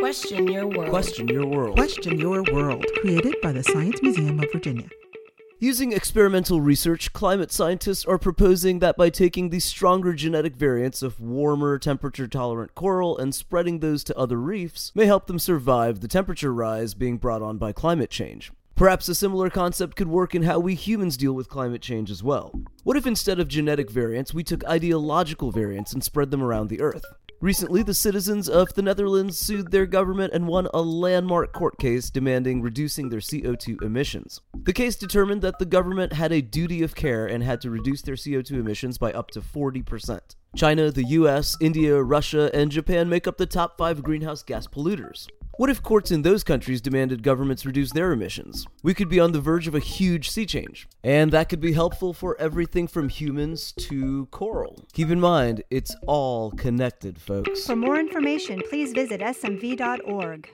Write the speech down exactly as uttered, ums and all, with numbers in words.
Question your world. Question your world. Question your world. Created by the Science Museum of Virginia. Using experimental research, climate scientists are proposing that by taking the stronger genetic variants of warmer, temperature-tolerant coral and spreading those to other reefs may help them survive the temperature rise being brought on by climate change. Perhaps a similar concept could work in how we humans deal with climate change as well. What if instead of genetic variants, we took ideological variants and spread them around the Earth? Recently, the citizens of the Netherlands sued their government and won a landmark court case demanding reducing their C O two emissions. The case determined that the government had a duty of care and had to reduce their C O two emissions by up to forty percent. China, the U S, India, Russia, and Japan make up the top five greenhouse gas polluters. What if courts in those countries demanded governments reduce their emissions? We could be on the verge of a huge sea change. And that could be helpful for everything from humans to coral. Keep in mind, it's all connected, folks. For more information, please visit S M V dot org.